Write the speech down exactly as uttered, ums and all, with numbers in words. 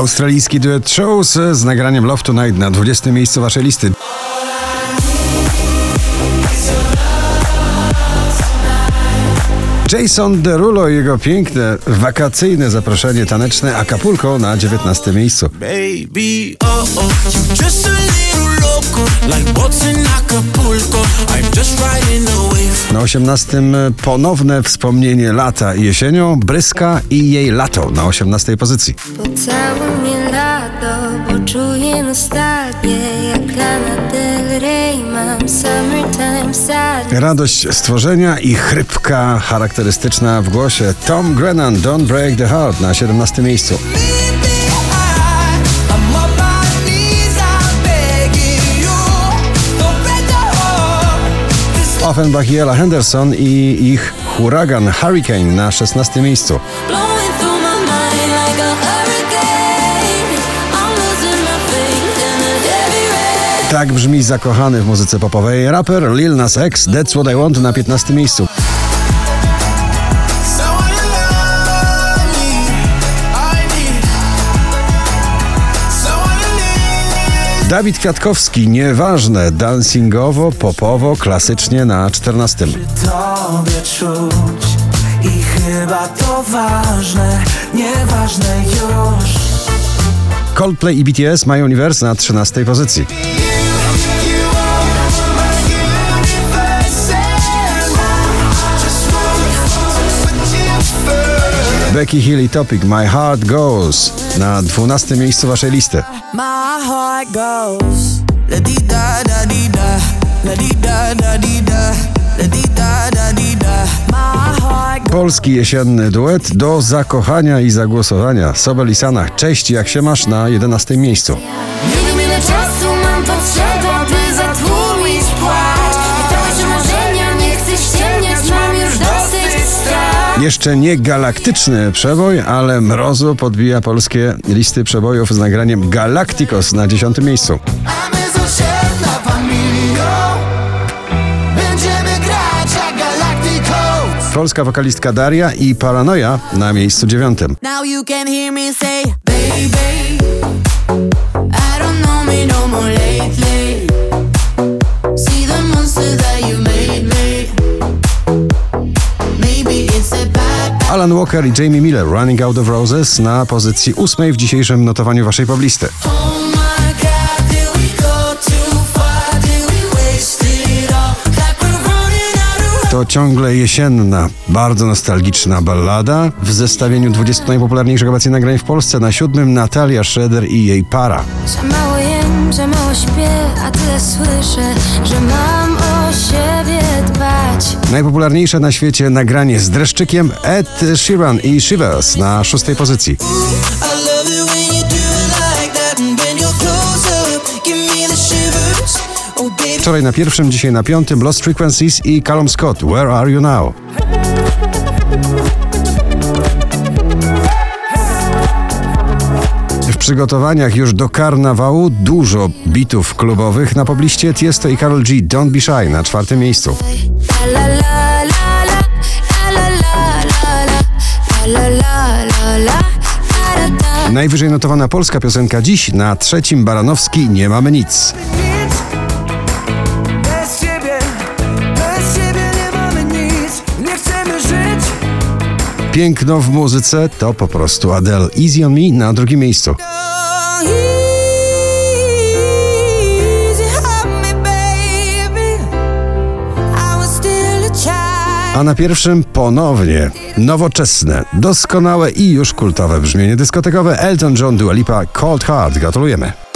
Australijski duet Shows z nagraniem Love Tonight na dwudziestym miejscu waszej listy. Jason Derulo i jego piękne, wakacyjne zaproszenie taneczne Acapulco na dziewiętnastym miejscu. Baby, oh, oh, just a little loco, like boats in Acapulco, I'm just riding the wave. Na osiemnastym ponowne wspomnienie lata i jesienią, Bryska i jej lato na osiemnastej pozycji. Pocałuj mnie lato, bo czuję nostalgię, jak Lana Del Rey, mam summertime sadness. Radość stworzenia i chrypka charakterystyczna w głosie Tom Grennan, Don't Break the Heart na siedemnastym miejscu. Ofenbach i Ella Henderson i ich huragan Hurricane na szesnastym miejscu. Tak brzmi zakochany w muzyce popowej raper Lil Nas X, That's What I Want na piętnastym miejscu. Dawid Kwiatkowski, Nieważne, dancingowo, popowo, klasycznie na czternastym. Przy tobie czuć i chyba to ważne, nieważne już. Coldplay i B T S, My Universe na trzynastej pozycji. Becky Hill i Topic, My Heart Goes na dwunastym miejscu waszej listy. My heart goes la di da da di da, la di da da di da, la di da da di da. My heart goes. Polski jesienny duet do zakochania i zagłosowania, Sobel i Sana, Cześć jak się masz na jedenastym miejscu. Nie wiem ile czasu mam potrzeba, by zatłumić płacz. Pytałeś o marzenia, nie chcesz ciemniać, mam już dosyć strach. Jeszcze nie galaktyczny przebój, ale Mrozu podbija polskie listy przebojów z nagraniem Galacticos na dziesiątym miejscu. Polska wokalistka Daria i Paranoja na miejscu dziewiątym. Alan Walker i Jamie Miller, Running Out of Roses na pozycji ósmej w dzisiejszym notowaniu waszej poblisty. To ciągle jesienna, bardzo nostalgiczna ballada w zestawieniu dwudziestu najpopularniejszych obecnie nagrań w Polsce. Na siódmym Natalia Schroeder i jej Para. Że mało jem, że mało śpię, a tyle słyszę, że mam o siebie dbać. Najpopularniejsze na świecie nagranie z dreszczykiem, Ed Sheeran i Shivers na szóstej pozycji. Wczoraj na pierwszym, dzisiaj na piątym Lost Frequencies i Calum Scott, Where Are You Now? W przygotowaniach już do karnawału dużo bitów klubowych na pobliście Tiesto i Karol G, Don't Be Shy na czwartym miejscu. Najwyżej notowana polska piosenka dziś na trzecim Baranowski, Nie mamy nic. Piękno w muzyce to po prostu Adele, Easy on Me na drugim miejscu. A na pierwszym ponownie nowoczesne, doskonałe i już kultowe brzmienie dyskotekowe Elton John, Dua Lipa, Cold Heart. Gratulujemy.